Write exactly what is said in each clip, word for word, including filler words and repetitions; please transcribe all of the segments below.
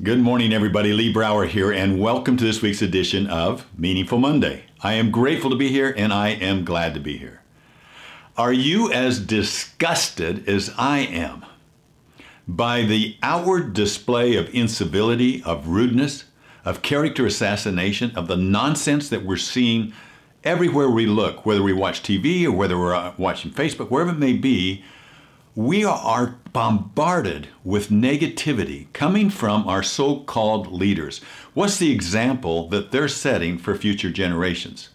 Good morning, everybody. Lee Brower here, and welcome to this week's edition of Meaningful Monday. I am grateful to be here, and I am glad to be here. Are you as disgusted as I am by the outward display of incivility, of rudeness, of character assassination, of the nonsense that we're seeing everywhere we look, whether we watch T V or whether we're watching Facebook, wherever it may be? We are bombarded with negativity coming from our so-called leaders. What's the example that they're setting for future generations?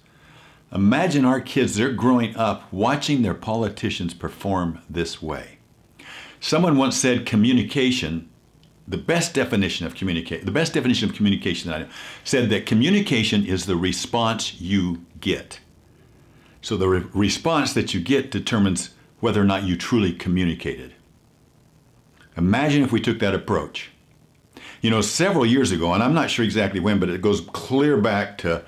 Imagine our kids, they're growing up watching their politicians perform this way. Someone once said communication, the best definition of communication, the best definition of communication that I know, said that communication is the response you get. So the re- response that you get determines whether or not you truly communicated. Imagine if we took that approach. You know, several years ago, and I'm not sure exactly when, but it goes clear back to,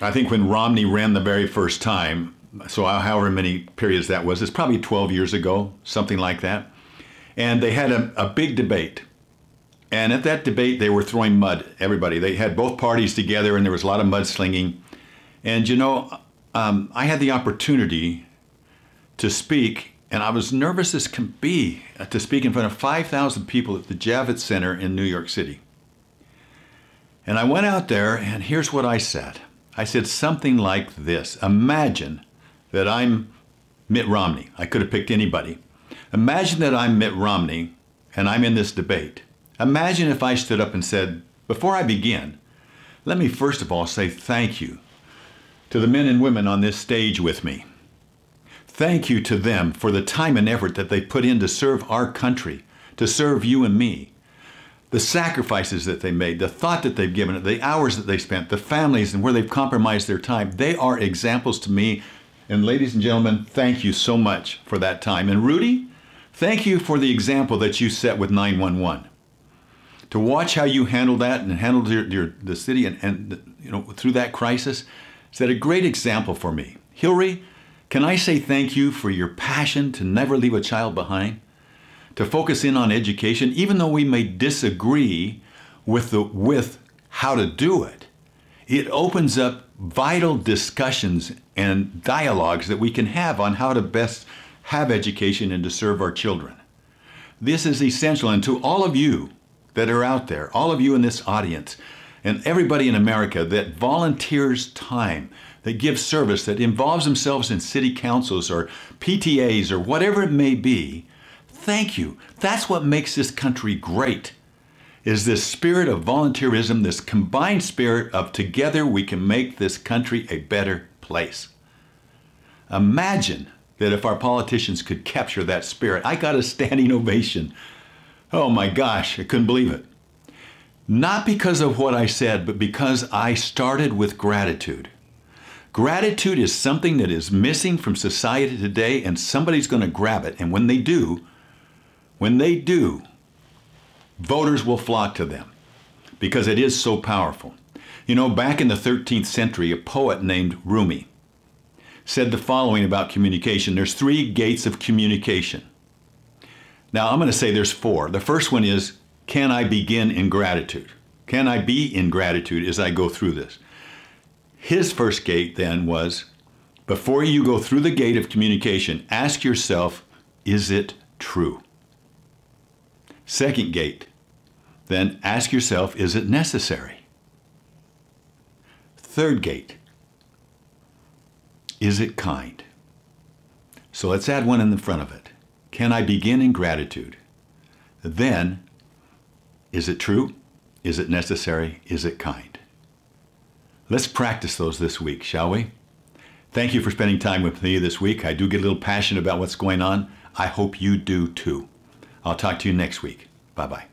I think when Romney ran the very first time, so however many periods that was, it's probably twelve years ago, something like that. And they had a, a big debate. And at that debate, they were throwing mud at everybody. They had both parties together, and there was a lot of mudslinging. And you know, um, I had the opportunity to speak, and I was nervous as can be, to speak in front of five thousand people at the Javits Center in New York City. And I went out there, and here's what I said. I said something like this. Imagine that I'm Mitt Romney. I could have picked anybody. Imagine that I'm Mitt Romney, and I'm in this debate. Imagine if I stood up and said, before I begin, let me first of all say thank you to the men and women on this stage with me. Thank you to them for the time and effort that they put in to serve our country, to serve you and me. The sacrifices that they made, the thought that they've given it, the hours that they spent, the families and where they've compromised their time, they are examples to me. And ladies and gentlemen, thank you so much for that time. And Rudy, thank you for the example that you set with nine one one. To watch how you handled that and handled your, your, the city and, and you know, through that crisis, set a great example for me. Hillary, can I say thank you for your passion to never leave a child behind, to focus in on education, even though we may disagree with, the, with how to do it? It opens up vital discussions and dialogues that we can have on how to best have education and to serve our children. This is essential, and to all of you that are out there, all of you in this audience, and everybody in America that volunteers time, that gives service, that involves themselves in city councils or P T As or whatever it may be, thank you. That's what makes this country great, is this spirit of volunteerism, this combined spirit of together we can make this country a better place. Imagine that if our politicians could capture that spirit. I got a standing ovation. Oh my gosh, I couldn't believe it. Not because of what I said, but because I started with gratitude. Gratitude is something that is missing from society today, and somebody's going to grab it. And when they do, when they do, voters will flock to them because it is so powerful. You know, back in the thirteenth century, a poet named Rumi said the following about communication. There's three gates of communication. Now, I'm going to say there's four. The first one is, can I begin in gratitude? Can I be in gratitude as I go through this? His first gate then was, before you go through the gate of communication, ask yourself, is it true? Second gate, then ask yourself, is it necessary? Third gate, is it kind? So let's add one in the front of it. Can I begin in gratitude? Then, is it true? Is it necessary? Is it kind? Let's practice those this week, shall we? Thank you for spending time with me this week. I do get a little passionate about what's going on. I hope you do too. I'll talk to you next week. Bye-bye.